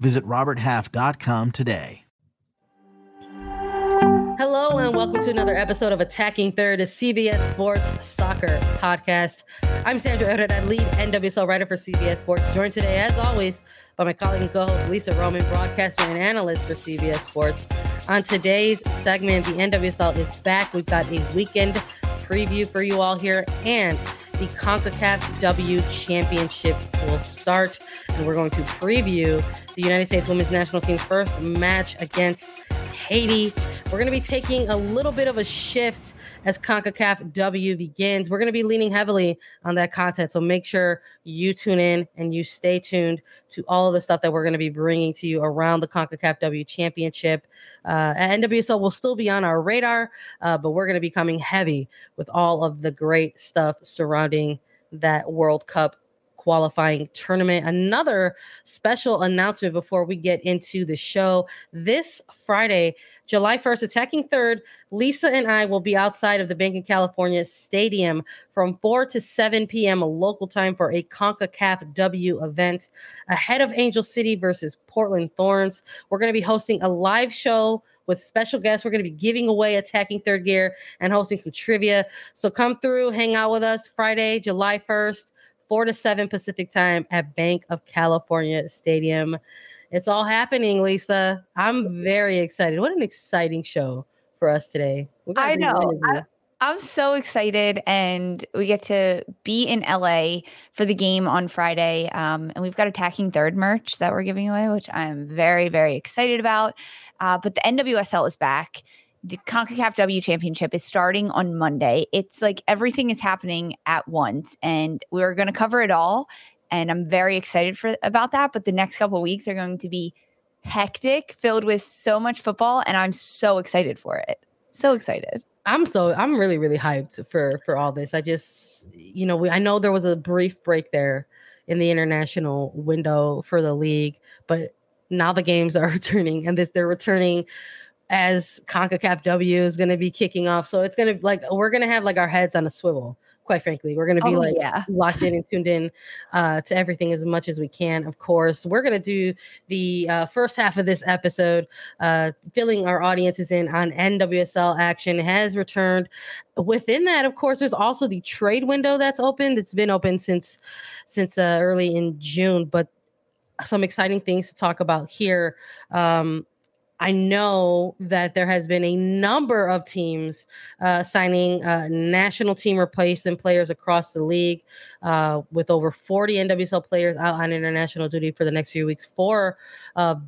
Visit roberthalf.com today. Hello and welcome to another episode of Attacking Third, a CBS Sports Soccer podcast. I'm Sandra Herrera, lead NWSL writer for CBS Sports, joined today, as always, by my colleague and co-host Lisa Roman, broadcaster and analyst for CBS Sports. On today's segment, the NWSL is back. We've got a weekend preview for you all here, and the CONCACAF W Championship will start, and we're going to preview the United States Women's National Team's first match against Haiti. We're going to be taking a little bit of a shift as CONCACAF W begins. We're going to be leaning heavily on that content, so make sure you tune in and you stay tuned to all of the stuff that we're going to be bringing to you around the CONCACAF W Championship. NWSL will still be on our radar, but we're going to be coming heavy with all of the great stuff surrounding that World Cup qualifying tournament. Another special announcement before we get into the show. This Friday, July 1st, Attacking Third, Lisa and I will be outside of the Bank of California Stadium from 4 to 7 p.m. local time for a CONCACAF W event ahead of Angel City versus Portland Thorns. We're going to be hosting a live show with special guests. We're going to be giving away Attacking Third gear and hosting some trivia. So come through, hang out with us Friday, July 1st, 4 to 7 Pacific time at Bank of California Stadium. It's all happening, Lisa. I'm very excited. What an exciting show for us today. I know. I'm so excited. And we get to be in LA for the game on Friday. And we've got Attacking Third merch that we're giving away, which I'm very, very excited about. But the NWSL is back. The CONCACAF W Championship is starting on Monday. It's like everything is happening at once, and we're going to cover it all. And I'm very excited about that. But the next couple of weeks are going to be hectic, filled with so much football, and I'm so excited for it. So excited. I'm really, really hyped for all this. I just, you know, I know there was a brief break there in the international window for the league, but now the games are returning, and they're returning as CONCACAF W is going to be kicking off. So it's going to, like, we're going to have like our heads on a swivel, quite frankly. We're going to be locked in and tuned in to everything as much as we can. Of course, we're going to do the first half of this episode, filling our audiences in on NWSL action has returned. Within that, of course, there's also the trade window that's open. It's been open since early in June, but some exciting things to talk about here. I know that there has been a number of teams signing national team replacement players across the league with over 40 NWSL players out on international duty for the next few weeks for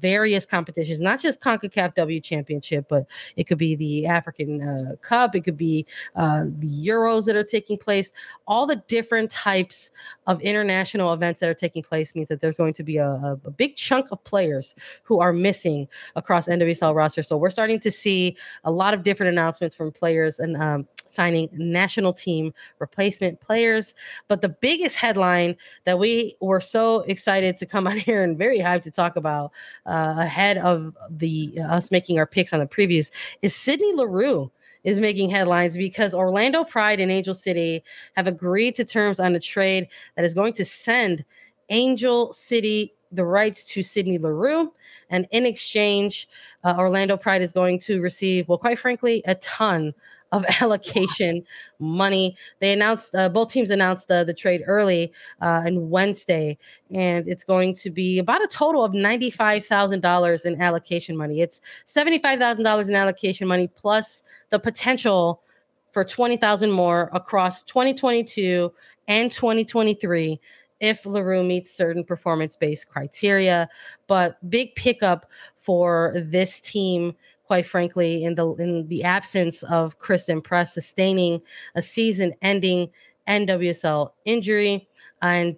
various competitions, not just CONCACAF W Championship, but it could be the African Cup. It could be the Euros that are taking place. All the different types of international events that are taking place means that there's going to be a big chunk of players who are missing across NWSL roster. So we're starting to see a lot of different announcements from players and signing national team replacement players. But the biggest headline that we were so excited to come on here and very hyped to talk about ahead of the us making our picks on the previews is Sydney Leroux is making headlines because Orlando Pride and Angel City have agreed to terms on a trade that is going to send Angel City the rights to Sydney Leroux, and in exchange, Orlando Pride is going to receive, well, quite frankly, a ton of allocation money. They announced, both teams announced the trade early on Wednesday, and it's going to be about a total of $95,000 in allocation money. It's $75,000 in allocation money plus the potential for $20,000 more across 2022 and 2023. If Leroux meets certain performance-based criteria. But big pickup for this team, quite frankly, in the absence of Christen Press sustaining a season-ending NWSL injury. And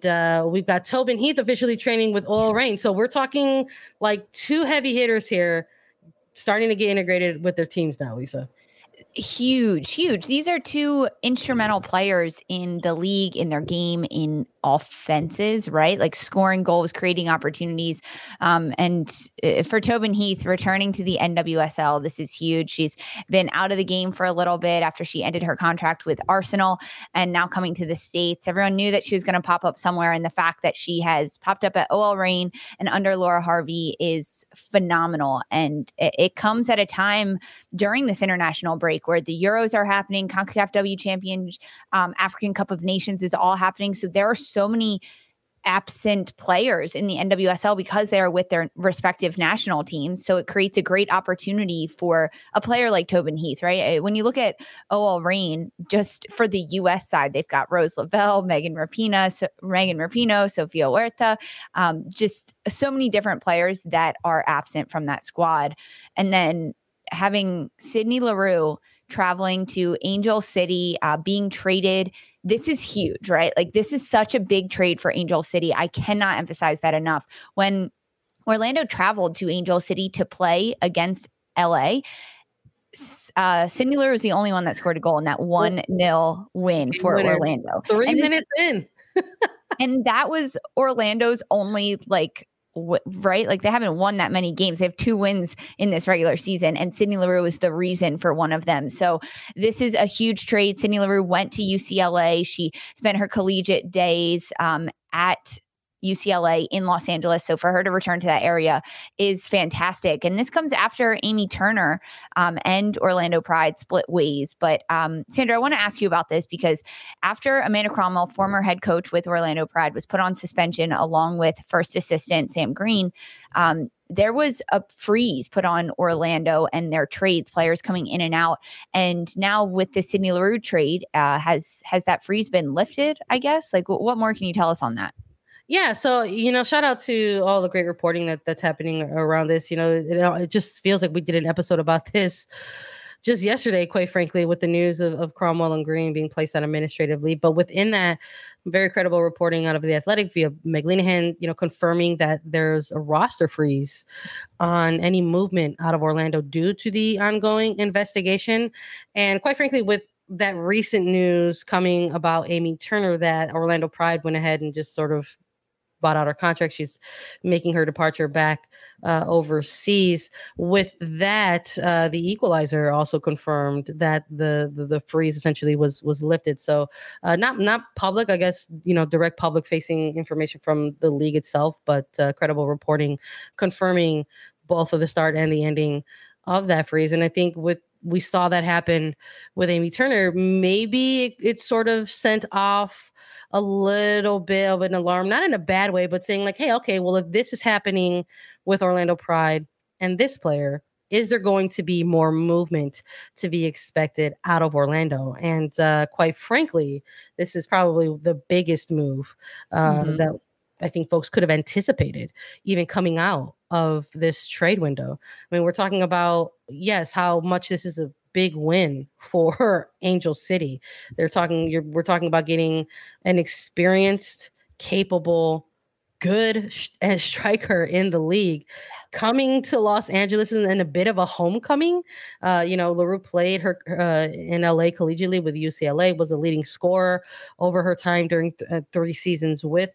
we've got Tobin Heath officially training with OL Reign. So we're talking like two heavy hitters here starting to get integrated with their teams now, Lisa. Huge. These are two instrumental players in the league, in their game, in offenses, right? Like scoring goals, creating opportunities. And for Tobin Heath, returning to the NWSL, this is huge. She's been out of the game for a little bit after she ended her contract with Arsenal and now coming to the States. Everyone knew that she was going to pop up somewhere, and the fact that she has popped up at OL Reign and under Laura Harvey is phenomenal. And it comes at a time during this international break where the Euros are happening, CONCACAF W Championship, African Cup of Nations is all happening. So there are so many absent players in the NWSL because they are with their respective national teams. So it creates a great opportunity for a player like Tobin Heath, right? When you look at OL Reign, just for the U.S. side, they've got Rose Lavelle, Megan Rapinoe, Sofia Huerta, just so many different players that are absent from that squad. And then having Sydney Leroux traveling to Angel City, being traded, this is huge, right? Like, this is such a big trade for Angel City. I cannot emphasize that enough. When Orlando traveled to Angel City to play against LA, Sydney Leroux was the only one that scored a goal in that 1-0 win for Orlando. 3 minutes in. And that was Orlando's only, like, right? Like, they haven't won that many games. They have 2 wins in this regular season, and Sydney Leroux is the reason for one of them. So this is a huge trade. Sydney Leroux went to UCLA. She spent her collegiate days at UCLA in Los Angeles. So for her to return to that area is fantastic. And this comes after Amy Turner and Orlando Pride split ways. But Sandra, I want to ask you about this because after Amanda Cromwell, former head coach with Orlando Pride, was put on suspension along with first assistant Sam Green, there was a freeze put on Orlando and their trades, players coming in and out. And now with the Sydney Leroux trade, has that freeze been lifted, I guess? Like, what more can you tell us on that? Yeah, so, shout out to all the great reporting that's happening around this. It just feels like we did an episode about this just yesterday, quite frankly, with the news of Cromwell and Green being placed on administrative leave. But within that, very credible reporting out of The Athletic via Meg Linehan, confirming that there's a roster freeze on any movement out of Orlando due to the ongoing investigation. And quite frankly, with that recent news coming about Amy Turner, that Orlando Pride went ahead and just sort of bought out her contract. She's making her departure back overseas. With that, the Equalizer also confirmed that the freeze essentially was lifted. So not public, I guess, direct public facing information from the league itself, but credible reporting confirming both of the start and the ending of that freeze. And I think we saw that happen with Amy Turner. Maybe it sort of sent off a little bit of an alarm, not in a bad way, but saying like, hey, okay, well, if this is happening with Orlando Pride and this player, is there going to be more movement to be expected out of Orlando? And quite frankly, this is probably the biggest move that I think folks could have anticipated even coming out of this trade window. I mean, we're talking about, yes, how much this is a big win for Angel City. We're talking about getting an experienced, capable, good striker in the league coming to Los Angeles and a bit of a homecoming. Leroux played her in LA collegiately with UCLA, was a leading scorer over her time during 3 seasons with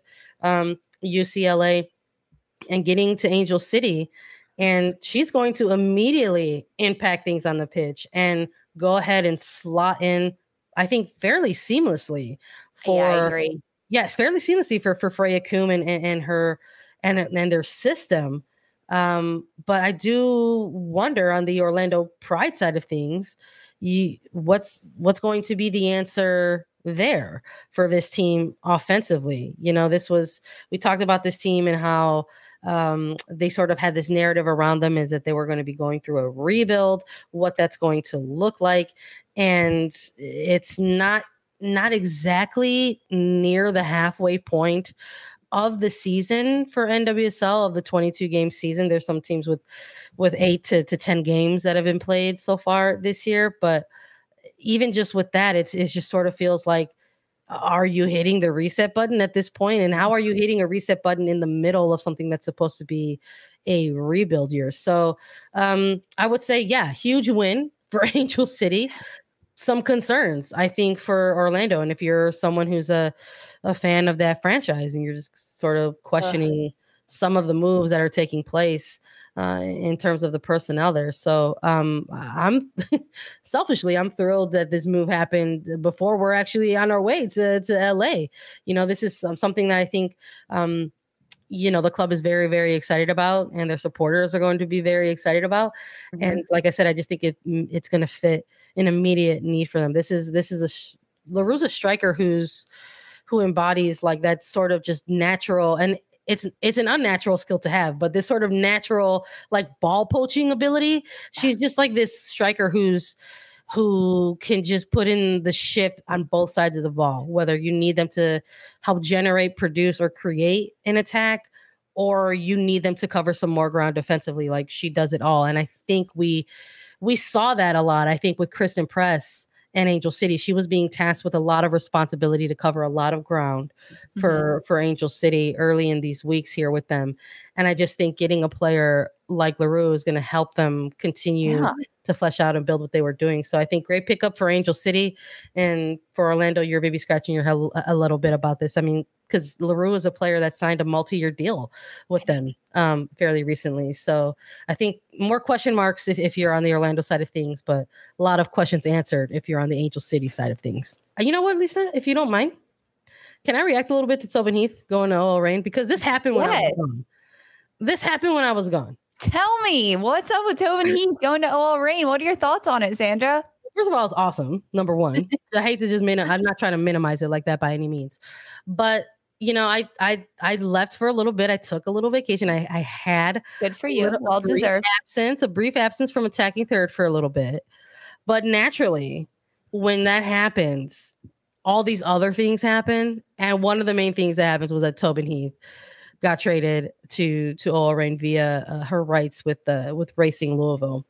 UCLA, and getting to Angel City. And she's going to immediately impact things on the pitch and go ahead and slot in, I think, fairly seamlessly for, yeah, I agree. Yes, fairly seamlessly for Freya Coombe and her and their system. But I do wonder on the Orlando Pride side of things, what's going to be the answer there for this team offensively. We talked about this team and how they sort of had this narrative around them is that they were going to be going through a rebuild, what that's going to look like. And it's not exactly near the halfway point of the season for NWSL, of the 22-game season. There's some teams with 8 to 10 games that have been played so far this year. But even just with that, it's just sort of feels like are you hitting the reset button at this point? And how are you hitting a reset button in the middle of something that's supposed to be a rebuild year? So I would say, yeah, huge win for Angel City. Some concerns, I think, for Orlando. And if you're someone who's a fan of that franchise and you're just sort of questioning some of the moves that are taking place in terms of the personnel there. So I'm selfishly, I'm thrilled that this move happened before we're actually on our way to LA. You know, this is something that I think, you know, the club is very, very excited about and their supporters are going to be very excited about. Mm-hmm. And like I said, I just think it's going to fit an immediate need for them. This is LaRue's a striker who embodies like that sort of just natural, and it's an unnatural skill to have, but this sort of natural like ball poaching ability. She's just like this striker who can just put in the shift on both sides of the ball, whether you need them to help generate, produce, or create an attack, or you need them to cover some more ground defensively. Like she does it all. And I think we saw that a lot. I think with Christen Press and Angel City, she was being tasked with a lot of responsibility to cover a lot of ground for Angel City early in these weeks here with them. And I just think getting a player like LaRue is going to help them continue to flesh out and build what they were doing. So I think great pickup for Angel City. And for Orlando, you're maybe scratching your head a little bit about this. I mean, because LaRue is a player that signed a multi-year deal with them fairly recently. So I think more question marks if you're on the Orlando side of things, but a lot of questions answered if you're on the Angel City side of things. You know what, Lisa? If you don't mind, can I react a little bit to Tobin Heath going to OL Reign? Because this happened when I was gone. Tell me, what's up with Tobin Heath going to OL Reign? What are your thoughts on it, Sandra? First of all, it's awesome, number one. I hate to just I'm not trying to minimize it like that by any means. But you know, I left for a little bit. I took a little vacation. I had good for you. Well deserved a brief absence from Attacking Third for a little bit. But naturally, when that happens, all these other things happen. And one of the main things that happens was that Tobin Heath got traded to OL Reign via her rights with Racing Louisville.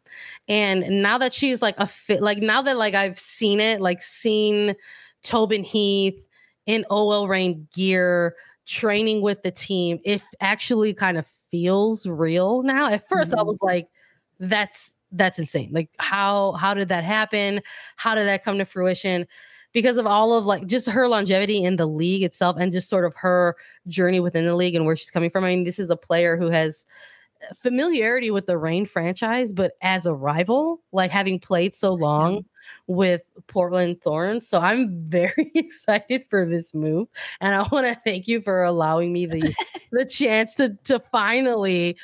And now that she's like a fit, like now that like I've seen it, like seen Tobin Heath in OL Reign gear, training with the team, it actually kind of feels real now. At first, I was like, that's insane. Like, how did that happen? How did that come to fruition? Because of all of like just her longevity in the league itself and just sort of her journey within the league and where she's coming from. I mean, this is a player who has familiarity with the Reign franchise, but as a rival, like having played so long with Portland Thorns. So I'm very excited for this move. And I want to thank you for allowing me the chance to finally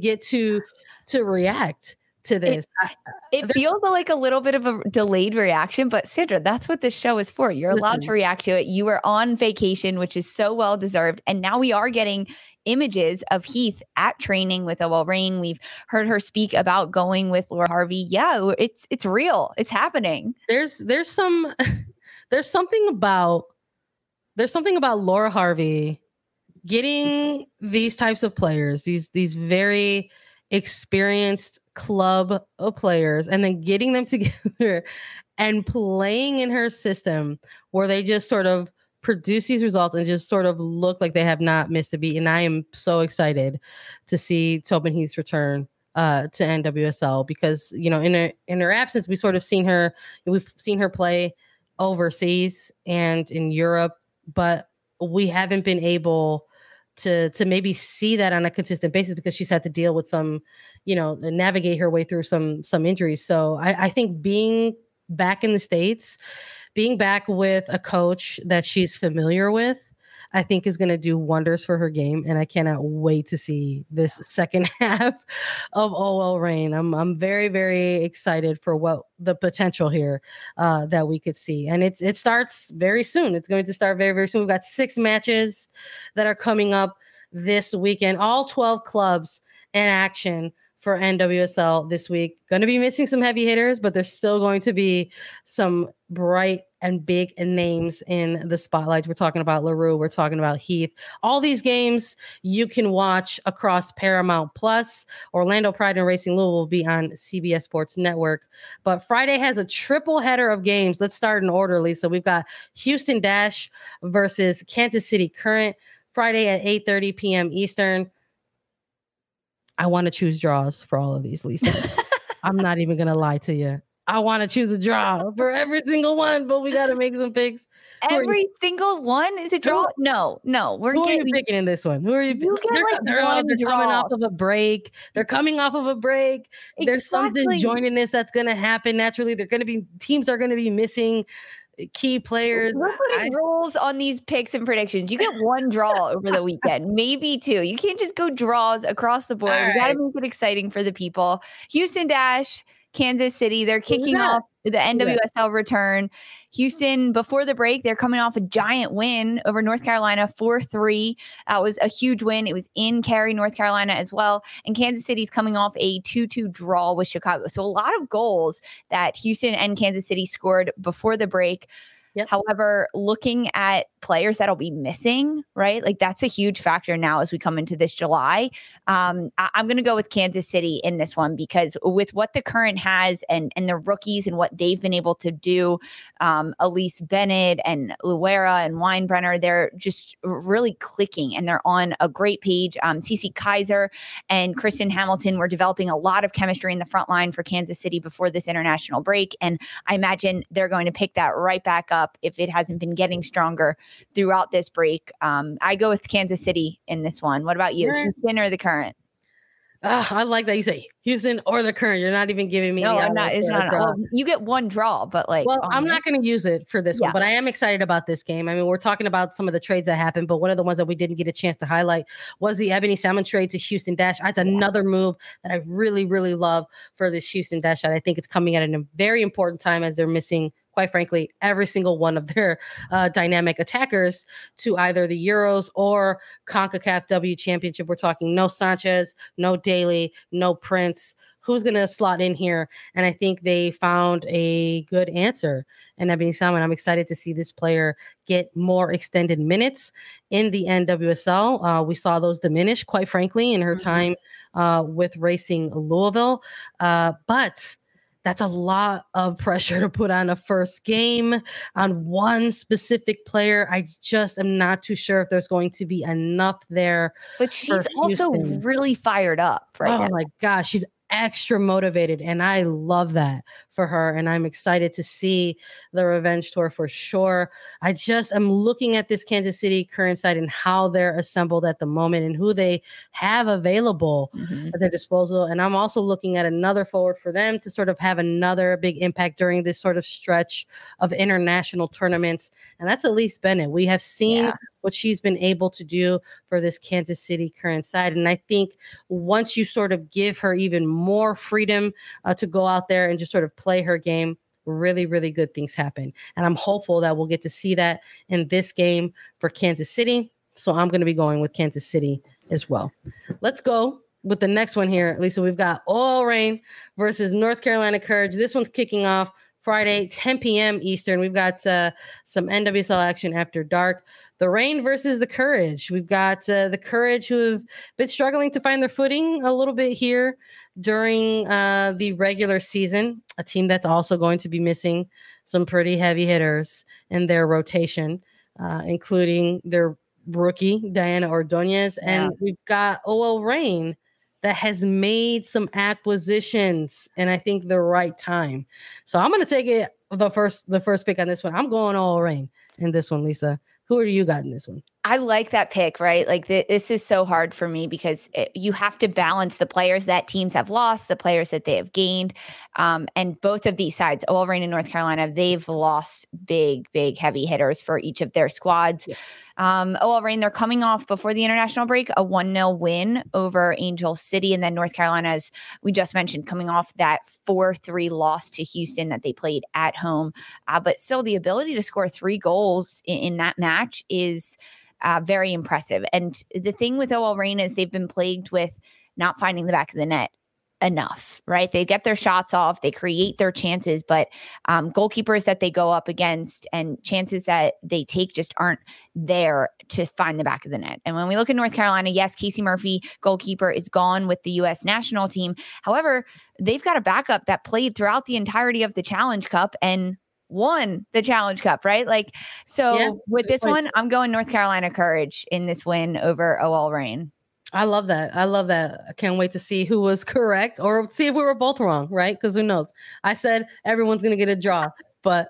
get to react to this. It feels like a little bit of a delayed reaction, but Sandra, that's what this show is for. You're allowed to react to it. You were on vacation, which is so well deserved. And now we are getting images of Heath at training with OL Reign. We've heard her speak about going with Laura Harvey. Yeah, it's real. It's happening. There's something about Laura Harvey getting these types of players, these very experienced club of players, and then getting them together and playing in her system where they just sort of produce these results and just sort of look like they have not missed a beat. And I am so excited to see Tobin Heath's return to NWSL, because, you know, in her absence, we've seen her play overseas and in Europe, but we haven't been able to maybe see that on a consistent basis because she's had to deal with some, you know, navigate her way through some injuries. So I think being back in the States, being back with a coach that she's familiar with, I think is going to do wonders for her game. And I cannot wait to see this second half of OL Reign. I'm very, very excited for what the potential here that we could see. And it starts very soon. It's going to start very, very soon. We've got 6 matches that are coming up this weekend, all 12 clubs in action for NWSL this week. Going to be missing some heavy hitters, but there's still going to be some bright and big names in the spotlight. We're talking about Leroux. We're talking about Heath. All these games you can watch across Paramount Plus. Orlando Pride and Racing Louisville will be on CBS Sports Network. But Friday has a triple header of games. Let's start in order, Lisa. We've got Houston Dash versus Kansas City Current Friday at 8:30 p.m. Eastern. I want to choose draws for all of these, Lisa. I'm not even going to lie to you. I want to choose a draw for every single one, but we got to make some picks. Every single one is a draw? No. Who are you picking in this one? Who are you picking? They're coming off of a break. Exactly. There's something joining this that's going to happen naturally. Teams are going to be missing key players. We're putting rules on these picks and predictions. You get one draw over the weekend, maybe two. You can't just go draws across the board. All right. You got to make it exciting for the people. Houston Dash, Kansas City, they're kicking off the NWSL return. Houston, before the break, they're coming off a giant win over North Carolina, 4-3. That was a huge win. It was in Cary, North Carolina as well. And Kansas City's coming off a 2-2 draw with Chicago. So a lot of goals that Houston and Kansas City scored before the break. Yep. However, looking at players that'll be missing, right? Like that's a huge factor now as we come into this July. I'm going to go with Kansas City in this one because with what the Current has and the rookies and what they've been able to do, Elise Bennett and Luera and Weinbrenner, they're just really clicking and they're on a great page. CeCe Kaiser and Kristen Hamilton were developing a lot of chemistry in the front line for Kansas City before this international break. And I imagine they're going to pick that right back up if it hasn't been getting stronger throughout this break. I go with Kansas City in this one. What about you? Houston or the Current? I like that you say Houston or the Current. You're not even giving me. No, I'm not. It's not. Well, you get one draw, but like. Well, I'm not going to use it for this one, but I am excited about this game. I mean, we're talking about some of the trades that happened, but one of the ones that we didn't get a chance to highlight was the Ebony Salmon trade to Houston Dash. That's another move that I really, really love for this Houston Dash. And I think it's coming at a very important time as they're missing, quite frankly, every single one of their dynamic attackers to either the Euros or CONCACAF W Championship. We're talking no Sanchez, no Daly, no Prince. Who's going to slot in here? And I think they found a good answer. And Ebony Salmon, I'm excited to see this player get more extended minutes in the NWSL. We saw those diminish, quite frankly, in her time with Racing Louisville. But that's a lot of pressure to put on a first game on one specific player. I just am not too sure if there's going to be enough there. But she's also really fired up right now. Oh my gosh, she's extra motivated, and I love that for her, and I'm excited to see the revenge tour for sure. I just am looking at this Kansas City Current side and how they're assembled at the moment and who they have available at their disposal, and I'm also looking at another forward for them to sort of have another big impact during this sort of stretch of international tournaments, and that's Elise Bennett. We have seen what she's been able to do for this Kansas City Current side. And I think once you sort of give her even more freedom to go out there and just sort of play her game, really, really good things happen. And I'm hopeful that we'll get to see that in this game for Kansas City. So I'm going to be going with Kansas City as well. Let's go with the next one here, Lisa. We've got OL Reign versus North Carolina Courage. This one's kicking off Friday, 10 p.m. Eastern. We've got some NWSL action after dark. The Reign versus the Courage. We've got the Courage, who have been struggling to find their footing a little bit here during the regular season. A team that's also going to be missing some pretty heavy hitters in their rotation, including their rookie, Diana Ordonez. And we've got OL Reign, that has made some acquisitions, and I think the right time. So I'm going to take it the first pick on this one. I'm going OL Reign in this one, Lisa. Who are you got in this one? I like that pick, right? Like this is so hard for me because you have to balance the players that teams have lost, the players that they have gained. And both of these sides, OL Reign and North Carolina, they've lost big, big heavy hitters for each of their squads. Yeah. OL Reign, they're coming off before the international break, a 1-0 win over Angel City. And then North Carolina, as we just mentioned, coming off that 4-3 loss to Houston that they played at home. But still, the ability to score 3 goals in that match is very impressive. And the thing with OL Reign is they've been plagued with not finding the back of the net enough, right? They get their shots off, they create their chances, but goalkeepers that they go up against and chances that they take just aren't there to find the back of the net. And when we look at North Carolina, yes, Casey Murphy, goalkeeper, is gone with the U.S. national team. However, they've got a backup that played throughout the entirety of the Challenge Cup and won the Challenge Cup, right? Like, so yeah, with this one, I'm going North Carolina Courage in this win over OL Reign. I love that. I love that. I can't wait to see who was correct or see if we were both wrong, right? Because who knows? I said everyone's going to get a draw, but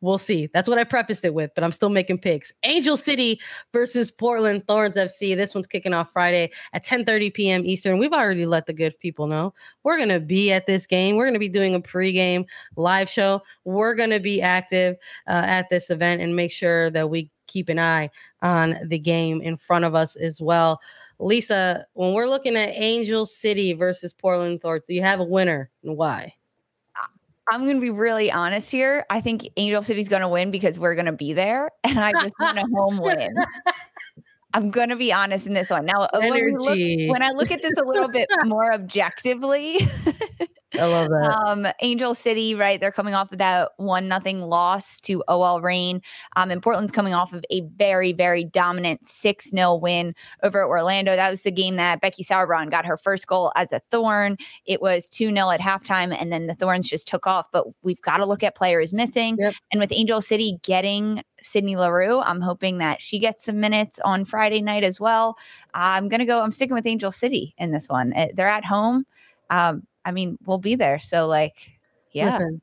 we'll see. That's what I prefaced it with, but I'm still making picks. Angel City versus Portland Thorns FC. This one's kicking off Friday at 10:30 p.m. Eastern. We've already let the good people know. We're going to be at this game. We're going to be doing a pregame live show. We're going to be active at this event and make sure that we keep an eye on the game in front of us as well. Lisa, when we're looking at Angel City versus Portland Thorns, do you have a winner and why? I'm going to be really honest here. I think Angel City's going to win because we're going to be there, and I just want a home win. I'm going to be honest in this one. Now, when I look at this a little bit more objectively, I love that. Angel City, right? They're coming off of that 1-0 loss to OL Reign. And Portland's coming off of a very, very dominant 6-0 win over Orlando. That was the game that Becky Sauerbrunn got her first goal as a Thorn. It was 2-0 at halftime, and then the Thorns just took off. But we've got to look at players missing. Yep. And with Angel City getting Sydney Leroux, I'm hoping that she gets some minutes on Friday night as well. I'm sticking with Angel City in this one. They're at home. I mean, we'll be there. So, like, yeah. Listen,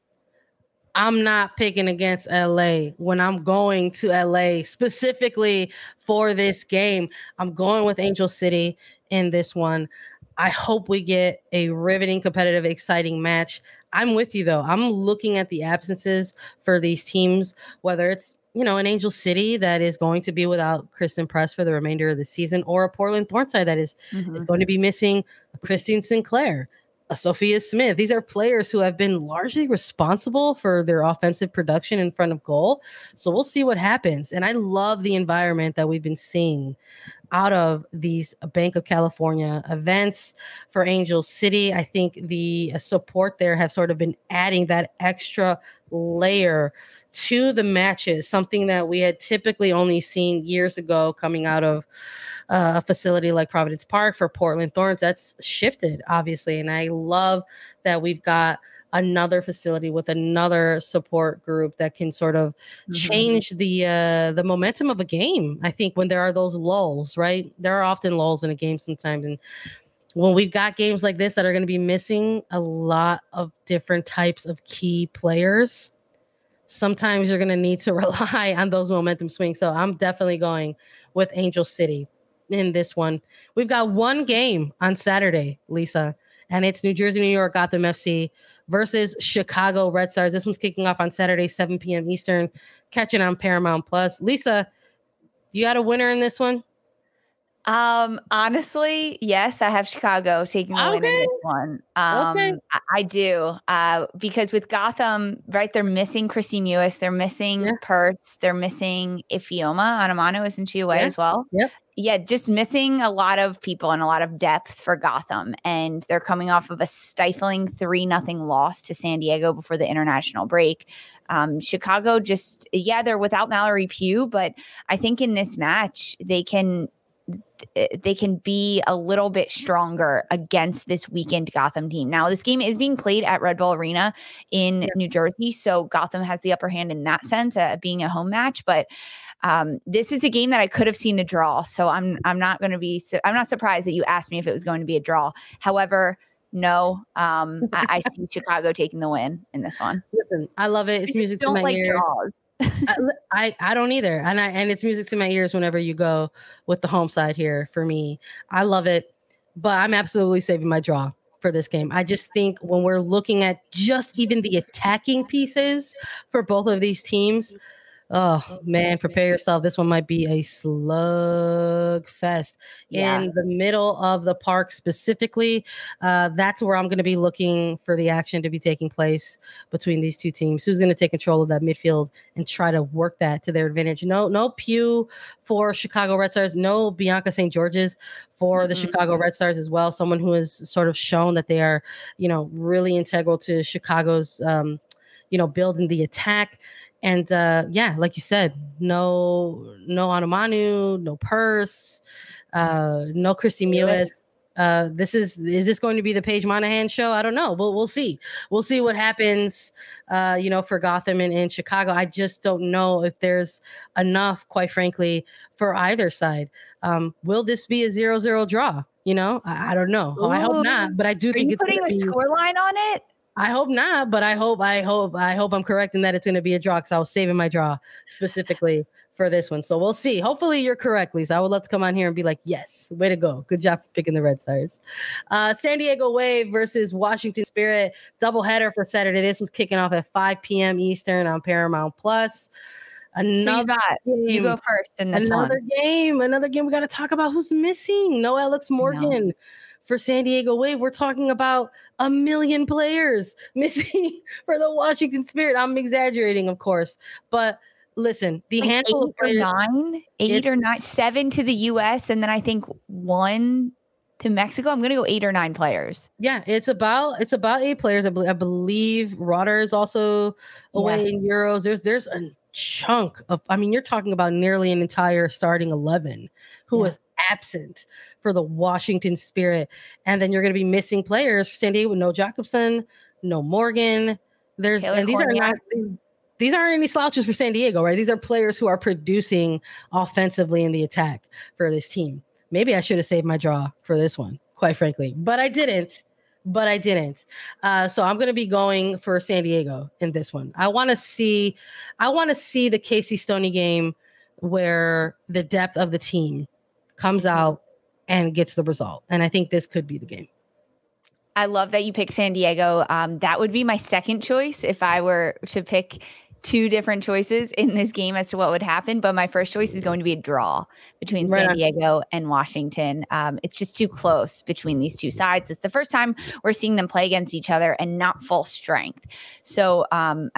I'm not picking against LA when I'm going to LA specifically for this game. I'm going with Angel City in this one. I hope we get a riveting, competitive, exciting match. I'm with you, though. I'm looking at the absences for these teams, whether it's, you know, an Angel City that is going to be without Christen Press for the remainder of the season, or a Portland Thorns side that is going to be missing Christine Sinclair, Sophia Smith. These are players who have been largely responsible for their offensive production in front of goal. So we'll see what happens. And I love the environment that we've been seeing out of these Bank of California events for Angel City. I think the support there have sort of been adding that extra layer to the matches, something that we had typically only seen years ago coming out of a facility like Providence Park for Portland Thorns. That's shifted, obviously. And I love that we've got another facility with another support group that can sort of change the momentum of a game. I think when there are those lulls, right? There are often lulls in a game sometimes. And when we've got games like this that are going to be missing a lot of different types of key players, sometimes you're going to need to rely on those momentum swings. So I'm definitely going with Angel City in this one. We've got one game on Saturday, Lisa, and it's New Jersey, New York, Gotham FC versus Chicago Red Stars. This one's kicking off on Saturday, 7 p.m. Eastern, catching on Paramount+. Lisa, you got a winner in this one? Honestly, yes, I have Chicago taking the win in this one. I do, because with Gotham, right, they're missing Kristie Mewis, they're missing Purse, they're missing Ifioma Anamano, isn't she away as well? Yep. Yeah, just missing a lot of people and a lot of depth for Gotham. And they're coming off of a stifling 3-0 loss to San Diego before the international break. Chicago just, they're without Mallory Pugh, but I think in this match, they can be a little bit stronger against this weakened Gotham team. Now, this game is being played at Red Bull Arena in New Jersey, so Gotham has the upper hand in that sense, being a home match. But this is a game that I could have seen a draw, so I'm not surprised that you asked me if it was going to be a draw. However, no, I see Chicago taking the win in this one. Listen, I love it. It's music to my ears. Draws. I don't either. And it's music to my ears whenever you go with the home side here for me. I love it, but I'm absolutely saving my draw for this game. I just think when we're looking at just even the attacking pieces for both of these teams, Oh, man, prepare yourself. This one might be a slug fest. Yeah. In the middle of the park specifically, that's where I'm going to be looking for the action to be taking place between these two teams. Who's going to take control of that midfield and try to work that to their advantage? No Pew for Chicago Red Stars. No Bianca St. George's for the Chicago Red Stars as well. Someone who has sort of shown that they are, really integral to Chicago's, building the attack. And like you said, no Anumanu, no Purse, no Kristie Mewis. Is this going to be the Paige Monahan show? I don't know, but we'll see. We'll see what happens, for Gotham and in Chicago. I just don't know if there's enough, quite frankly, for either side. Will this be a 0-0 draw? I don't know. Ooh. I hope not, but I do think it's putting a scoreline on it. I hope not, but I hope I'm correct in that it's going to be a draw, because I was saving my draw specifically for this one. So we'll see. Hopefully you're correct, Lisa. I would love to come on here and be like, yes, way to go. Good job for picking the Red Stars. San Diego Wave versus Washington Spirit. Doubleheader for Saturday. This one's kicking off at 5 p.m. Eastern on Paramount+. Another game. You go first in this one. Another game. We got to talk about who's missing. No Alex Morgan. No. For San Diego Wave, we're talking about 1 million players missing for the Washington Spirit. I'm exaggerating, of course. But listen, the handful of players. Seven to the U.S., and then I think one to Mexico. I'm going to go 8 or 9 players. Yeah, it's about 8 players. I believe Rotter is also away in Euros. There's a chunk of, you're talking about nearly an entire starting 11 who was absent for the Washington Spirit, and then you're going to be missing players for San Diego. No Jacobson, no Morgan. These aren't any slouches for San Diego, right? These are players who are producing offensively in the attack for this team. Maybe I should have saved my draw for this one, quite frankly, but I didn't. So I'm going to be going for San Diego in this one. I want to see the Casey Stoney game where the depth of the team comes out and gets the result. And I think this could be the game. I love that you picked San Diego. That would be my second choice if I were to pick two different choices in this game as to what would happen. But my first choice is going to be a draw between San Diego and Washington. It's just too close between these two sides. It's the first time we're seeing them play against each other and not full strength. So I'm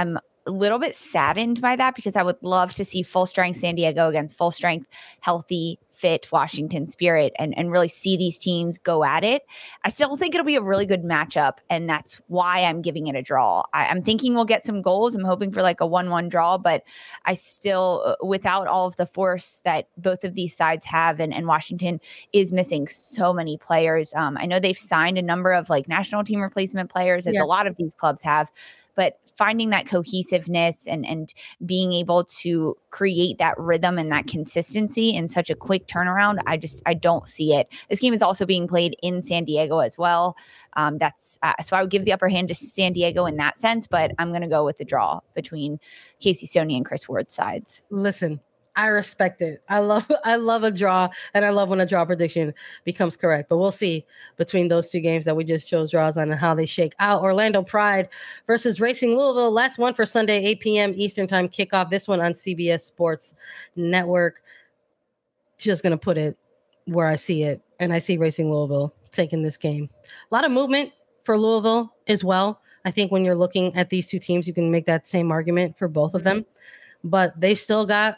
a little bit saddened by that, because I would love to see full strength San Diego against full strength, healthy, fit Washington Spirit and really see these teams go at it. I still think it'll be a really good matchup, and that's why I'm giving it a draw. I'm thinking we'll get some goals. I'm hoping for like a 1-1 draw, but I still, without all of the force that both of these sides have, and Washington is missing so many players. I know they've signed a number of like national team replacement players, as a lot of these clubs have, but finding that cohesiveness and being able to create that rhythm and that consistency in such a quick turnaround, I don't see it. This game is also being played in San Diego as well. So I would give the upper hand to San Diego in that sense, but I'm going to go with the draw between Casey Stoney and Chris Ward's sides. Listen, I respect it. I love a draw, and I love when a draw prediction becomes correct. But we'll see between those two games that we just chose draws on and how they shake out. Orlando Pride versus Racing Louisville. Last one for Sunday, 8 p.m. Eastern time kickoff. This one on CBS Sports Network. Just going to put it where I see it. And I see Racing Louisville taking this game. A lot of movement for Louisville as well. I think when you're looking at these two teams, you can make that same argument for both of them. But they've still got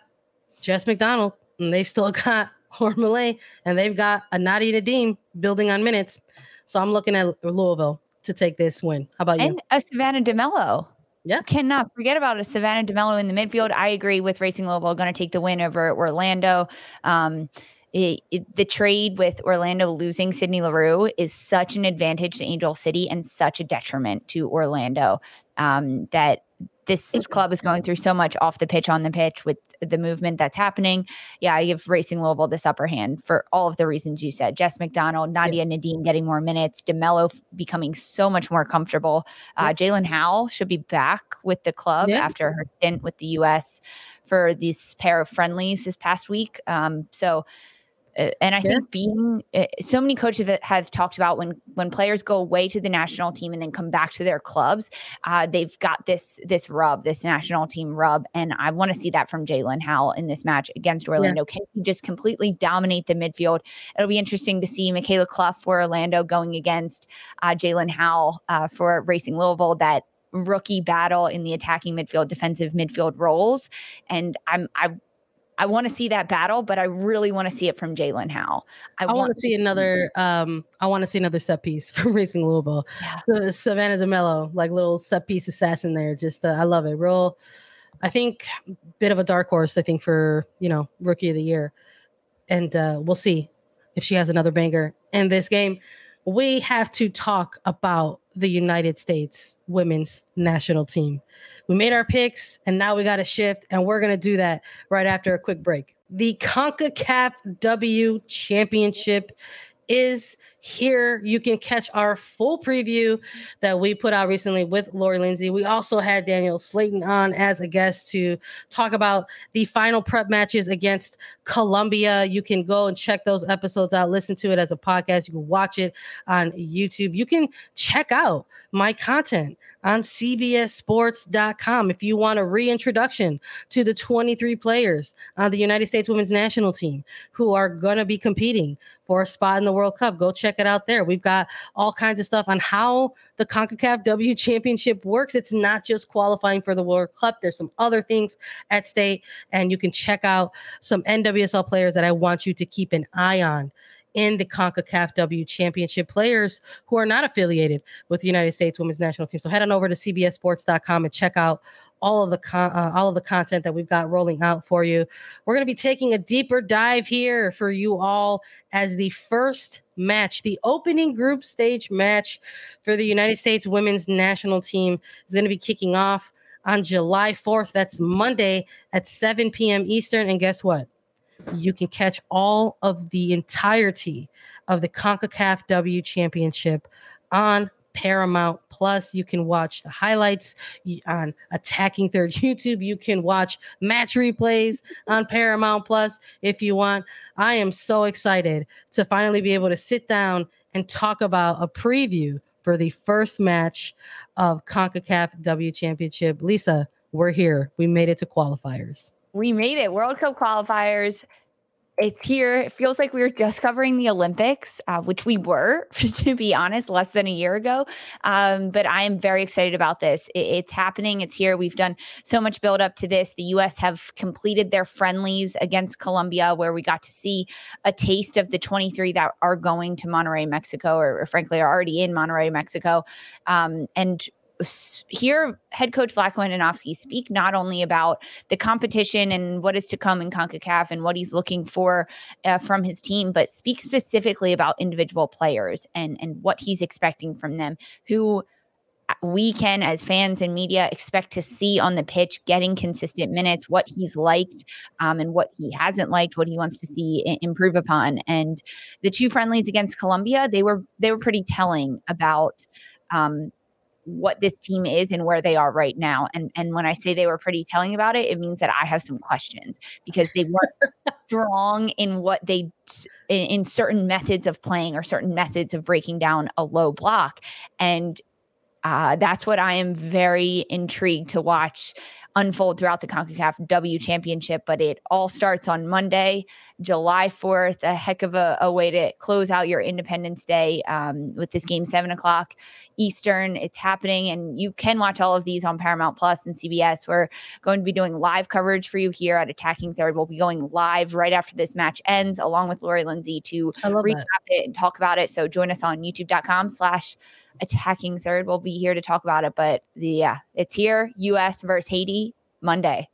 Jess McDonald, and they've still got Hormalay, and they've got a Nadia Nadeem building on minutes. So I'm looking at Louisville to take this win. How about you? And a Savannah DeMello. Yeah. Cannot forget about a Savannah DeMello in the midfield. I agree with Racing Louisville, going to take the win over Orlando. The trade with Orlando losing Sydney Leroux is such an advantage to Angel City and such a detriment to Orlando, that this club is going through so much off the pitch, on the pitch, with the movement that's happening. Yeah, I give Racing Louisville this upper hand for all of the reasons you said. Jess McDonald, Nadia Nadeem getting more minutes, DeMello becoming so much more comfortable. Jaelin Howell should be back with the club after her stint with the U.S. for this pair of friendlies this past week. So And I think being so many coaches have talked about when players go away to the national team and then come back to their clubs, they've got this rub, this national team rub. And I want to see that from Jaelin Howell in this match against Orlando. Can he just completely dominate the midfield? It'll be interesting to see Michaela Clough for Orlando going against Jaelin Howell for Racing Louisville, that rookie battle in the attacking midfield, defensive midfield roles. And I want to see that battle, but I really want to see it from Jaelin Howell. I want to see another set piece from Racing Louisville. Yeah. So Savannah DeMello, like little set piece assassin there. Just I love it. Real, I think bit of a dark horse. I think for Rookie of the Year, and we'll see if she has another banger in this game. We have to talk about the United States Women's National Team. We made our picks, and now we got to shift, and we're going to do that right after a quick break. The CONCACAF W Championship is here. You can catch our full preview that we put out recently with Lori Lindsay. We also had Daniel Slayton on as a guest to talk about the final prep matches against Colombia. You can go and check those episodes out. Listen to it as a podcast. You can watch it on YouTube. You can check out my content on CBSSports.com if you want a reintroduction to the 23 players on the United States Women's National Team who are going to be competing for a spot in the World Cup. Go check it out there. We've got all kinds of stuff on how the CONCACAF W Championship works. It's not just qualifying for the World Cup. There's some other things at stake, and you can check out some NWSL players that I want you to keep an eye on in the CONCACAF W Championship, players who are not affiliated with the United States Women's National Team. So head on over to CBSSports.com and check out all of the content that we've got rolling out for you. We're going to be taking a deeper dive here for you all as the first match, the opening group stage match for the United States Women's National Team, is going to be kicking off on July 4th. That's Monday at 7 p.m. Eastern. And guess what? You can catch all of the entirety of the CONCACAF W Championship on Paramount Plus. You can watch the highlights on Attacking Third YouTube. You can watch match replays on Paramount Plus if you want. I am so excited to finally be able to sit down and talk about a preview for the first match of CONCACAF W Championship. Lisa, we're here. We made it to qualifiers. We made it. World Cup qualifiers. It's here. It feels like we were just covering the Olympics, which we were, to be honest, less than a year ago. But I am very excited about this. It's happening. It's here. We've done so much build up to this. The U.S. have completed their friendlies against Colombia, where we got to see a taste of the 23 that are going to Monterrey, Mexico, or frankly are already in Monterrey, Mexico. And here, head coach Vlatko Andonovski speak not only about the competition and what is to come in CONCACAF and what he's looking for from his team, but speak specifically about individual players and what he's expecting from them, who we can, as fans and media, expect to see on the pitch, getting consistent minutes, what he's liked and what he hasn't liked, what he wants to see improve upon. And the two friendlies against Colombia, they were pretty telling about what this team is and where they are right now. And when I say they were pretty telling about it, it means that I have some questions, because they weren't strong in what they in certain methods of playing or certain methods of breaking down a low block. And that's what I am very intrigued to watch unfold throughout the CONCACAF W Championship. But it all starts on Monday, July 4th, a heck of a way to close out your Independence Day with this game, 7 o'clock Eastern. It's happening, and you can watch all of these on Paramount Plus and CBS. We're going to be doing live coverage for you here at Attacking Third. We'll be going live right after this match ends, along with Lori Lindsay, to recap it and talk about it. So join us on youtube.com/Attacking Third. We'll be here to talk about it, but yeah, it's here. U.S. versus Haiti, Monday.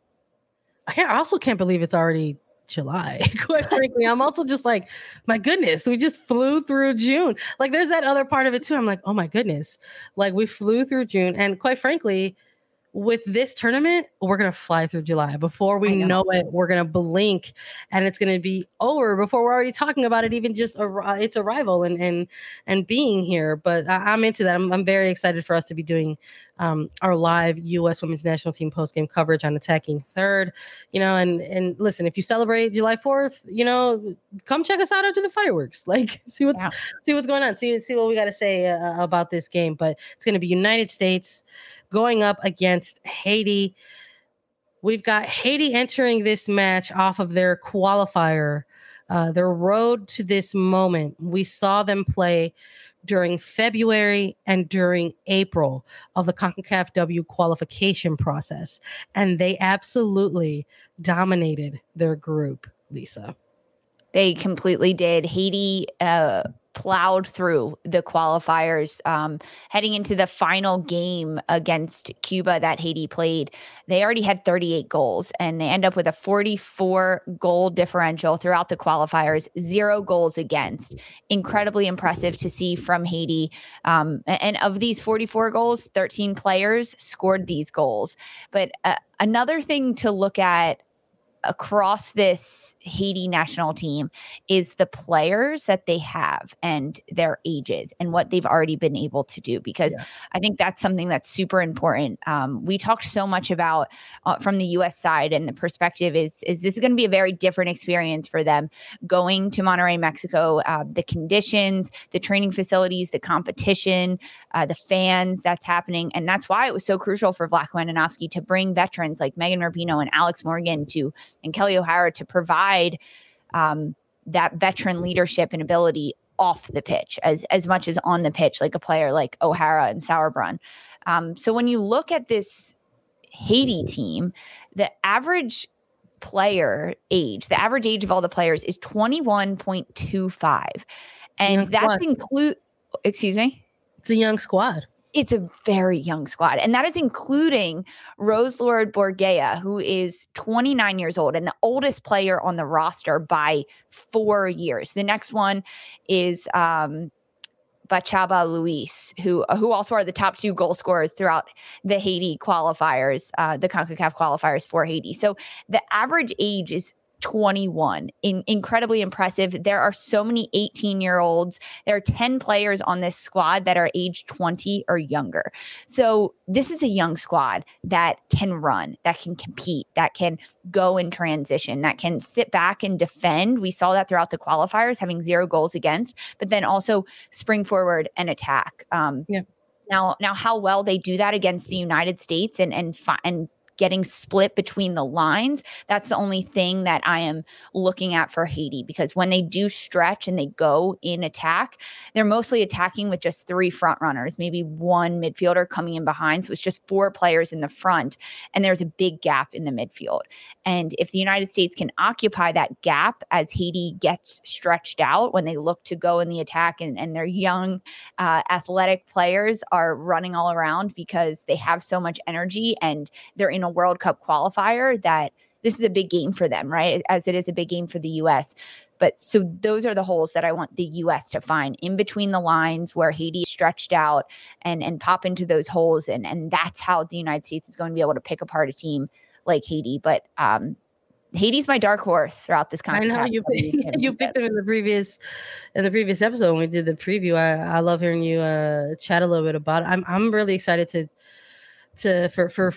I also can't believe it's already July. Quite frankly, I'm also just like, my goodness, we just flew through June. Like, there's that other part of it too. I'm like, oh my goodness, like we flew through June, and quite frankly, with this tournament, we're going to fly through July. Before we know it, we're going to blink and it's going to be over before we're already talking about it, even just its arrival and being here. But I'm into that. I'm very excited for us to be doing our live U.S. Women's National Team postgame coverage on Attacking Third, you know, and listen, if you celebrate July 4th, you know, come check us out after the fireworks, like see what's going on. See what we got to say about this game, but it's going to be United States going up against Haiti. We've got Haiti entering this match off of their qualifier, their road to this moment. We saw them play during February and during April of the CONCACAF W qualification process. And they absolutely dominated their group, Lisa. They completely did. Haiti plowed through the qualifiers, heading into the final game against Cuba that Haiti played. They already had 38 goals, and they end up with a 44-goal differential throughout the qualifiers, 0 goals against. Incredibly impressive to see from Haiti. And of these 44 goals, 13 players scored these goals. But another thing to look at across this Haiti national team is the players that they have and their ages and what they've already been able to do, because I think that's something that's super important. We talked so much about from the U.S. side, and the perspective is this is going to be a very different experience for them going to Monterrey, Mexico, the conditions, the training facilities, the competition, the fans that's happening. And that's why it was so crucial for Vlatko Andonovski to bring veterans like Megan Rapinoe and Alex Morgan and Kelly O'Hara to provide that veteran leadership and ability off the pitch as much as on the pitch, like a player like O'Hara and Sauerbrunn. So when you look at this Haiti team, the average age of all the players is 21.25. And that's excuse me? It's a young squad. It's a very young squad. And that is including Rose Lord Borghea, who is 29 years old and the oldest player on the roster by 4 years. The next one is Bachaba Luis, who also are the top 2 goal scorers throughout the Haiti qualifiers, the CONCACAF qualifiers for Haiti. So the average age is 21. Incredibly impressive. There are so many 18-year-olds. There are 10 players on this squad that are age 20 or younger. So this is a young squad that can run, that can compete, that can go in transition, that can sit back and defend. We saw that throughout the qualifiers, having 0 goals against, but then also spring forward and attack. Now how well they do that against the United States and getting split between the lines, that's the only thing that I am looking at for Haiti, because when they do stretch and they go in attack, they're mostly attacking with just 3 front runners, maybe 1 midfielder coming in behind. So it's just 4 players in the front, and there's a big gap in the midfield. And if the United States can occupy that gap as Haiti gets stretched out, when they look to go in the attack and their young athletic players are running all around because they have so much energy and they're in a World Cup qualifier, that this is a big game for them, right? As it is a big game for the U.S. But so those are the holes that I want the U.S. to find in between the lines, where Haiti stretched out and pop into those holes. And that's how the United States is going to be able to pick apart a team like Haiti. But Haiti's my dark horse throughout this kind of. I know you picked them in the previous episode when we did the preview. I love hearing you chat a little bit about it. I'm really excited for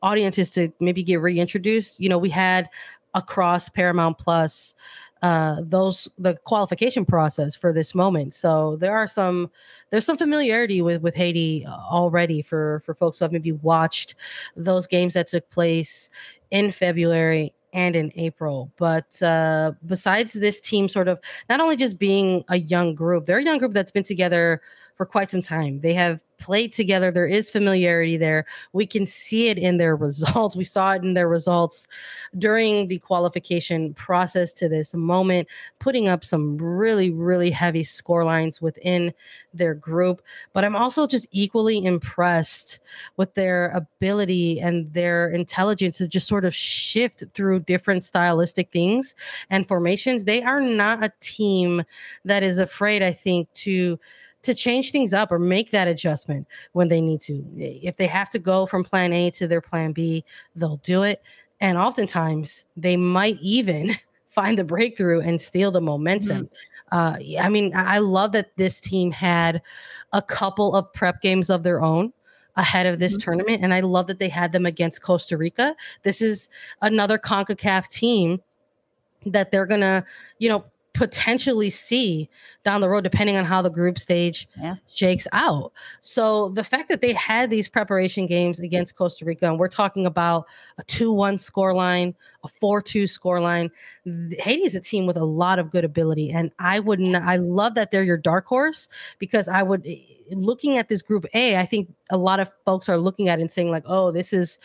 audiences to maybe get reintroduced. You know, we had across Paramount Plus the qualification process for this moment. So there's some familiarity with Haiti already for folks who have maybe watched those games that took place in February and in April. But besides this team sort of not only just being a young group, they're a young group that's been together for quite some time. They have played together. There is familiarity there. We can see it in their results. We saw it in their results during the qualification process to this moment, putting up some really, really heavy scorelines within their group. But I'm also just equally impressed with their ability and their intelligence to just sort of shift through different stylistic things and formations. They are not a team that is afraid, I think, to to change things up or make that adjustment when they need to. If they have to go from plan A to their plan B, they'll do it. And oftentimes they might even find the breakthrough and steal the momentum. Mm-hmm. I mean, I love that this team had a couple of prep games of their own ahead of this mm-hmm. tournament. And I love that they had them against Costa Rica. This is another CONCACAF team that they're going to, you know, potentially see down the road, depending on how the group stage shakes out. So the fact that they had these preparation games against Costa Rica, and we're talking about a 2-1 scoreline, a 4-2 scoreline, Haiti is a team with a lot of good ability. And I love that they're your dark horse, because looking at this group A, I think a lot of folks are looking at it and saying like, oh, this is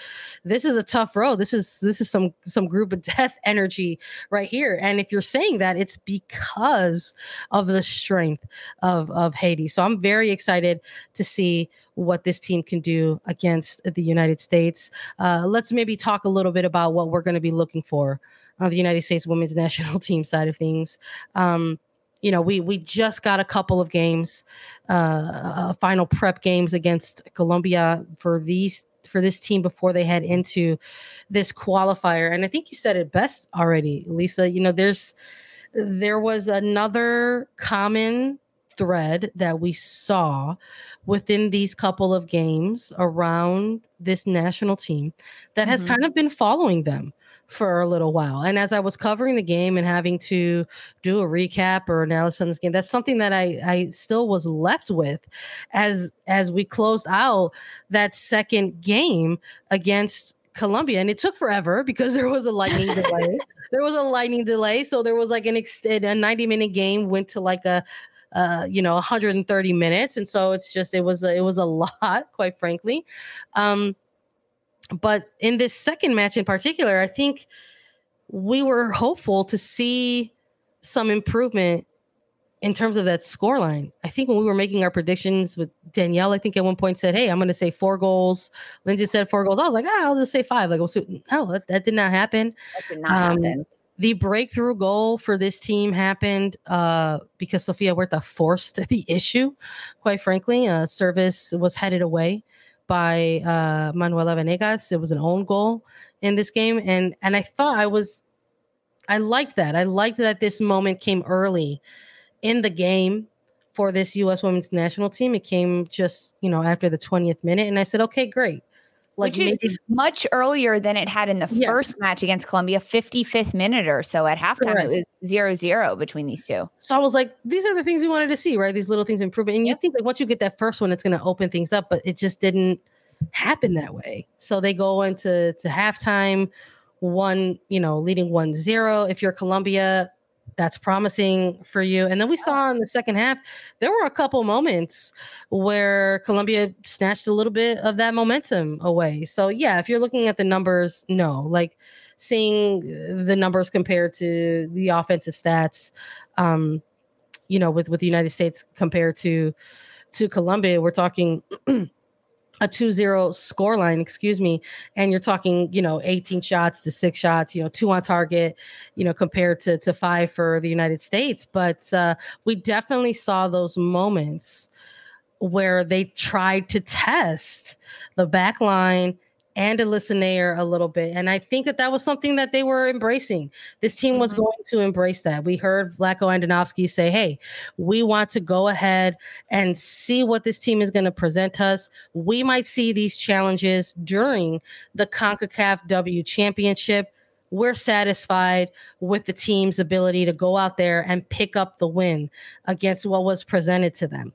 a tough road. This is some group of death energy right here. And if you're saying that, it's because of the strength of Haiti. So I'm very excited to see what this team can do against the United States. Let's maybe talk a little bit about what we're going to be looking for on the United States Women's National Team side of things. You know, we just got a couple of games, final prep games against Colombia for this team before they head into this qualifier. And I think you said it best already, Lisa. You know, there was another common thread that we saw within these couple of games around this national team that has kind of been following them for a little while. And as I was covering the game and having to do a recap or analysis on this game, that's something that I still was left with as we closed out that second game against Colombia. And it took forever because there was a lightning delay. So there was like a 90-minute game went to like a 130 minutes. And so it was a lot, quite frankly. But in this second match in particular, I think we were hopeful to see some improvement in terms of that scoreline. I think when we were making our predictions with Danielle, I think at one point said, hey, I'm going to say 4 goals. Lindsay said 4 goals. I was like, I'll just say 5. Like, no, that did not happen. The breakthrough goal for this team happened because Sofia Huerta forced the issue, quite frankly. Service was headed away by Manuela Venegas. It was an own goal in this game. And I thought I liked that. I liked that this moment came early in the game for this U.S. women's national team. It came just, after the 20th minute. And I said, okay, great. Like, which is much earlier than it had in the first match against Colombia, 55th minute or so at halftime. Right. It was 0-0 between these two. So I was like, these are the things we wanted to see, right? These little things improving. And you think like once you get that first one, it's going to open things up, but it just didn't happen that way. So they go into halftime, leading 1-0. If you're Colombia, that's promising for you. And then we saw in the second half, there were a couple moments where Colombia snatched a little bit of that momentum away. So yeah, if you're looking at the numbers, no, like seeing the numbers compared to the offensive stats, with the United States compared to Colombia, we're talking a 2-0 scoreline, and you're talking, 18 shots to 6 shots, 2 on target, compared to 5 for the United States. But we definitely saw those moments where they tried to test the back line and Alyssa Nair a little bit. And I think that was something that they were embracing. This team was going to embrace that. We heard Vlatko Andonovski say, hey, we want to go ahead and see what this team is going to present us. We might see these challenges during the CONCACAF W Championship. We're satisfied with the team's ability to go out there and pick up the win against what was presented to them.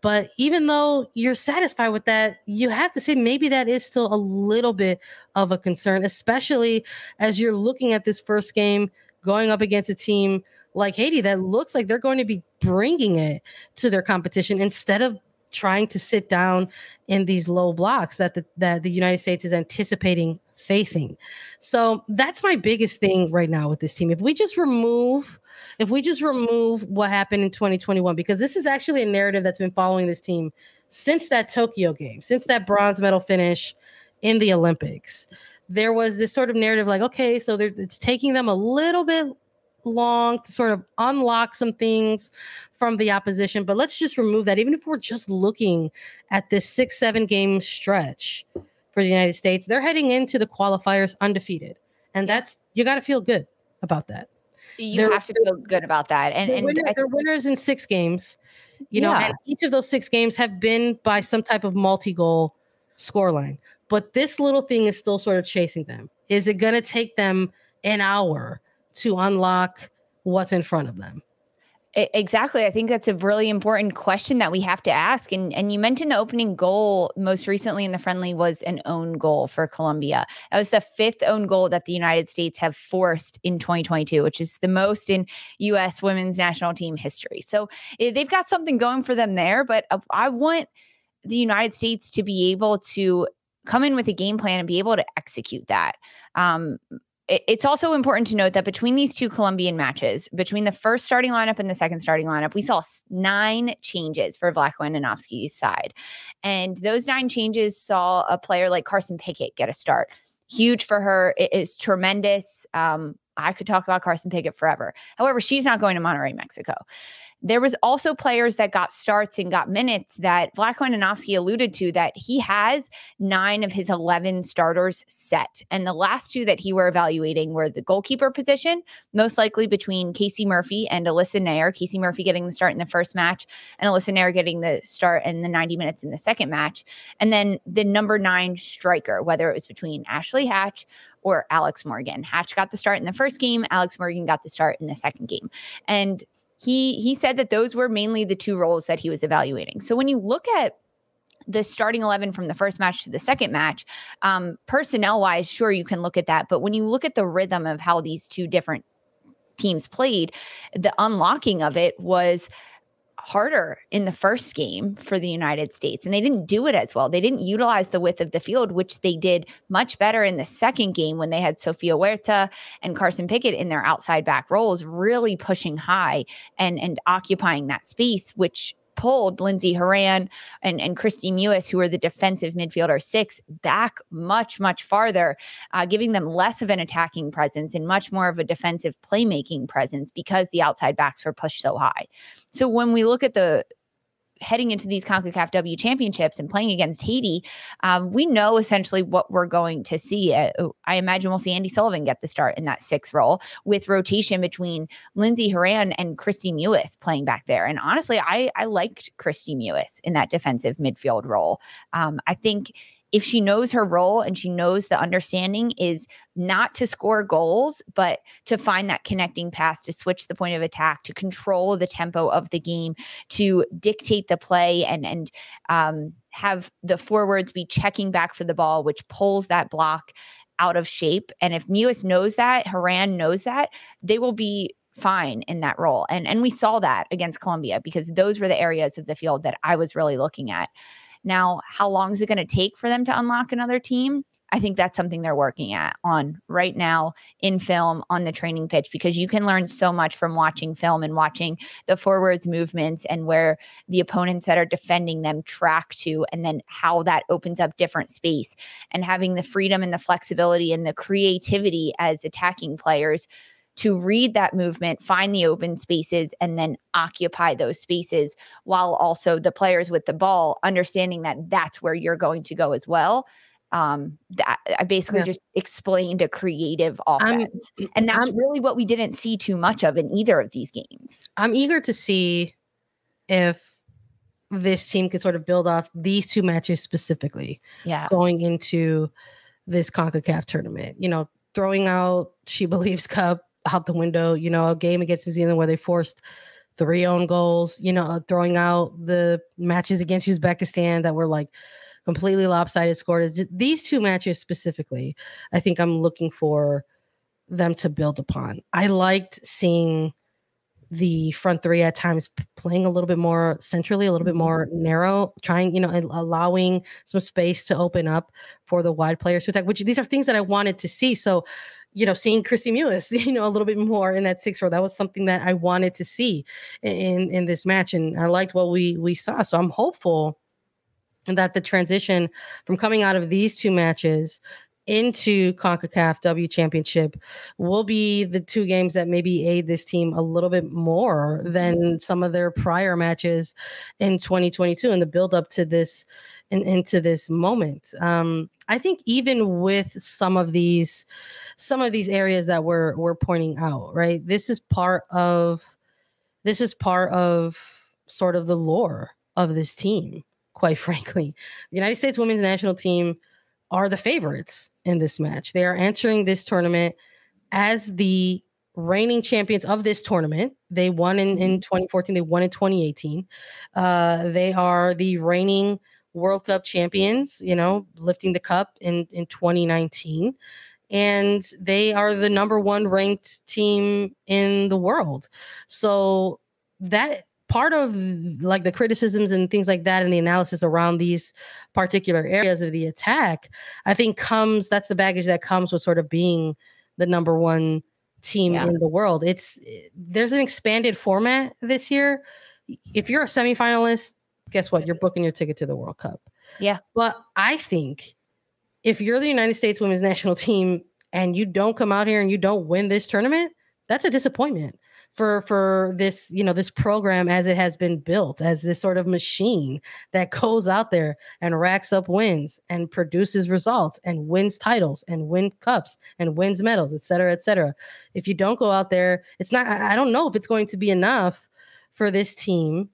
But even though you're satisfied with that, you have to say maybe that is still a little bit of a concern, especially as you're looking at this first game going up against a team like Haiti that looks like they're going to be bringing it to their competition instead of trying to sit down in these low blocks that the United States is anticipating facing. So that's my biggest thing right now with this team. If we just remove what happened in 2021, because this is actually a narrative that's been following this team since that Tokyo game, since that bronze medal finish in the Olympics, there was this sort of narrative like, okay, so it's taking them a little bit long to sort of unlock some things from the opposition. But let's just remove that, even if we're just looking at this 6-7 game stretch for the United States. They're heading into the qualifiers undefeated, and that's, you got to feel good about that. You have to feel good about that. And they're winners in 6 games, you know, and each of those 6 games have been by some type of multi-goal scoreline. But this little thing is still sort of chasing them. Is it going to take them an hour to unlock what's in front of them? Exactly. I think that's a really important question that we have to ask. And you mentioned the opening goal most recently in the friendly was an own goal for Colombia. That was the 5th own goal that the United States have forced in 2022, which is the most in U.S. women's national team history. So they've got something going for them there, but I want the United States to be able to come in with a game plan and be able to execute that. It's also important to note that between these two Colombian matches, between the first starting lineup and the second starting lineup, we saw 9 changes for Vlatko Andonovski's side. And those 9 changes saw a player like Carson Pickett get a start. Huge for her. It is tremendous. I could talk about Carson Pickett forever. However, she's not going to Monterrey, Mexico. There was also players that got starts and got minutes that Vlatko Andonovski alluded to, that he has 9 of his 11 starters set. And the last 2 that he were evaluating were the goalkeeper position, most likely between Casey Murphy and Alyssa Nair. Casey Murphy getting the start in the first match and Alyssa Nair getting the start in the 90 minutes in the second match. And then the number 9 striker, whether it was between Ashley Hatch or Alex Morgan. Hatch got the start in the first game. Alex Morgan got the start in the second game. And he said that those were mainly the 2 roles that he was evaluating. So when you look at the starting 11 from the first match to the second match, personnel-wise, sure, you can look at that. But when you look at the rhythm of how these 2 different teams played, the unlocking of it was harder in the first game for the United States, and they didn't do it as well. They didn't utilize the width of the field, which they did much better in the second game when they had Sofia Huerta and Carson Pickett in their outside back roles, really pushing high and occupying that space, which pulled Lindsey Horan and Kristie Mewis, who are the defensive midfielder 6, back much, much farther, giving them less of an attacking presence and much more of a defensive playmaking presence because the outside backs were pushed so high. So when we look at the heading into these CONCACAF W Championships and playing against Haiti, we know essentially what we're going to see. I imagine we'll see Andy Sullivan get the start in that 6 role with rotation between Lindsey Horan and Kristie Mewis playing back there. And honestly, I liked Kristie Mewis in that defensive midfield role. I think if she knows her role and she knows the understanding is not to score goals, but to find that connecting pass, to switch the point of attack, to control the tempo of the game, to dictate the play and have the forwards be checking back for the ball, which pulls that block out of shape. And if Mewis knows that, Horan knows that, they will be fine in that role. And we saw that against Colombia because those were the areas of the field that I was really looking at. Now, how long is it going to take for them to unlock another team? I think that's something they're working on right now in film, on the training pitch, because you can learn so much from watching film and watching the forwards' movements and where the opponents that are defending them track to, and then how that opens up different space. And having the freedom and the flexibility and the creativity as attacking players to read that movement, find the open spaces, and then occupy those spaces, while also the players with the ball understanding that that's where you're going to go as well. I basically just explained a creative offense. And that's really what we didn't see too much of in either of these games. I'm eager to see if this team can sort of build off these 2 matches specifically going into this CONCACAF tournament. You know, throwing out She Believes Cup out the window, you know, a game against New Zealand where they forced 3 own goals, you know, throwing out the matches against Uzbekistan that were like completely lopsided scores. These 2 matches specifically, I think I'm looking for them to build upon. I liked seeing the front 3 at times playing a little bit more centrally, a little bit more narrow, trying, you know, and allowing some space to open up for the wide players to attack, which these are things that I wanted to see. So, you know, seeing Kristie Mewis, you know, a little bit more in that 6 row, that was something that I wanted to see in this match. And I liked what we saw. So I'm hopeful that the transition from coming out of these 2 matches into CONCACAF W Championship will be the two games that maybe aid this team a little bit more than some of their prior matches in 2022 and the build up to this and into this moment. I think even with some of these areas that we're pointing out, right? This is part of sort of the lore of this team, quite frankly. The United States Women's National Team are the favorites in this match. They are entering this tournament as the reigning champions of this tournament. They won in 2014. They won in 2018. They are the reigning World Cup champions, you know, lifting the cup in 2019. And they are the number one ranked team in the world. So that part of like the criticisms and things like that and the analysis around these particular areas of the attack, I think that's the baggage that comes with sort of being the number one team in the world. There's an expanded format this year. If you're a semifinalist, guess what? You're booking your ticket to the World Cup. Yeah. But I think if you're the United States Women's National Team and you don't come out here and you don't win this tournament, that's a disappointment for this, you know, this program as it has been built, as this sort of machine that goes out there and racks up wins and produces results and wins titles and wins cups and wins medals, et cetera, et cetera. If you don't go out there, I don't know if it's going to be enough for this team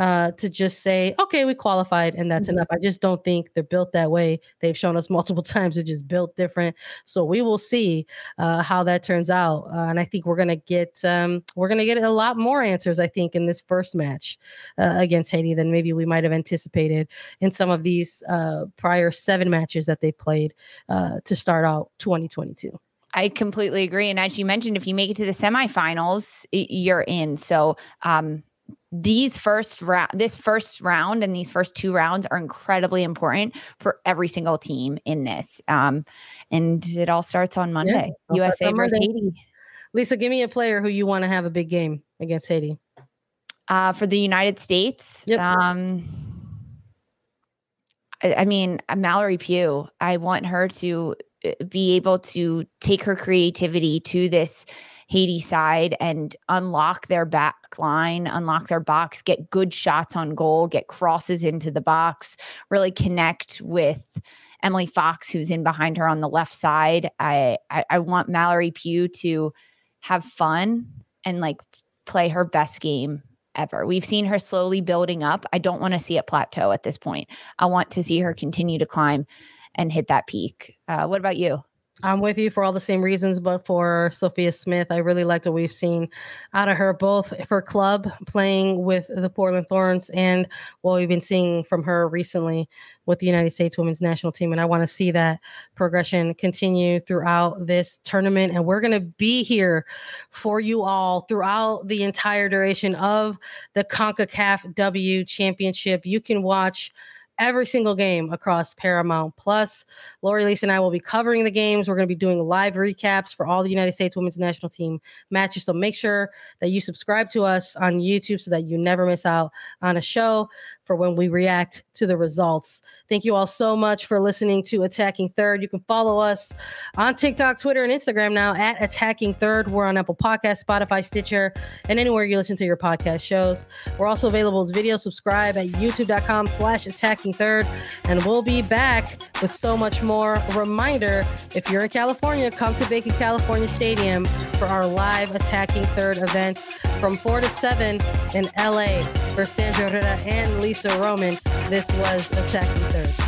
to just say, okay, we qualified and that's enough. I just don't think they're built that way. They've shown us multiple times they're just built different. So we will see how that turns out. And I think we're going to get a lot more answers, I think, in this first match against Haiti than maybe we might have anticipated in some of these prior seven matches that they played to start out 2022. I completely agree. And as you mentioned, if you make it to the semifinals, you're in. So, this first round and these first two rounds are incredibly important for every single team in this. And it all starts on Monday. Yeah, USA versus Haiti. Lisa, give me a player who you want to have a big game against Haiti. For the United States. Yep. I mean, Mallory Pugh, I want her to be able to take her creativity to this Haiti side and unlock their back line, unlock their box, get good shots on goal, get crosses into the box, really connect with Emily Fox, who's in behind her on the left side. I want Mallory Pugh to have fun and like play her best game ever. We've seen her slowly building up. I don't want to see it plateau at this point. I want to see her continue to climb and hit that peak. What about you? I'm with you for all the same reasons, but for Sophia Smith, I really like what we've seen out of her, both for club playing with the Portland Thorns and what we've been seeing from her recently with the United States Women's National Team. And I want to see that progression continue throughout this tournament. And we're going to be here for you all throughout the entire duration of the CONCACAF W Championship. You can watch every single game across Paramount Plus. Lori, Lisa, and I will be covering the games. We're going to be doing live recaps for all the United States Women's National Team matches. So make sure that you subscribe to us on YouTube so that you never miss out on a show for when we react to the results. Thank you all so much for listening to Attacking Third. You can follow us on TikTok, Twitter, and Instagram now at Attacking Third. We're on Apple Podcasts, Spotify, Stitcher, and anywhere you listen to your podcast shows. We're also available as video. Subscribe at youtube.com/Attacking Third. And we'll be back with so much more. A reminder, if you're in California, come to Bank of California Stadium for our live Attacking Third event from 4 to 7 in LA. For Sandra Herrera and Lisa Roman, this was Attacking Third.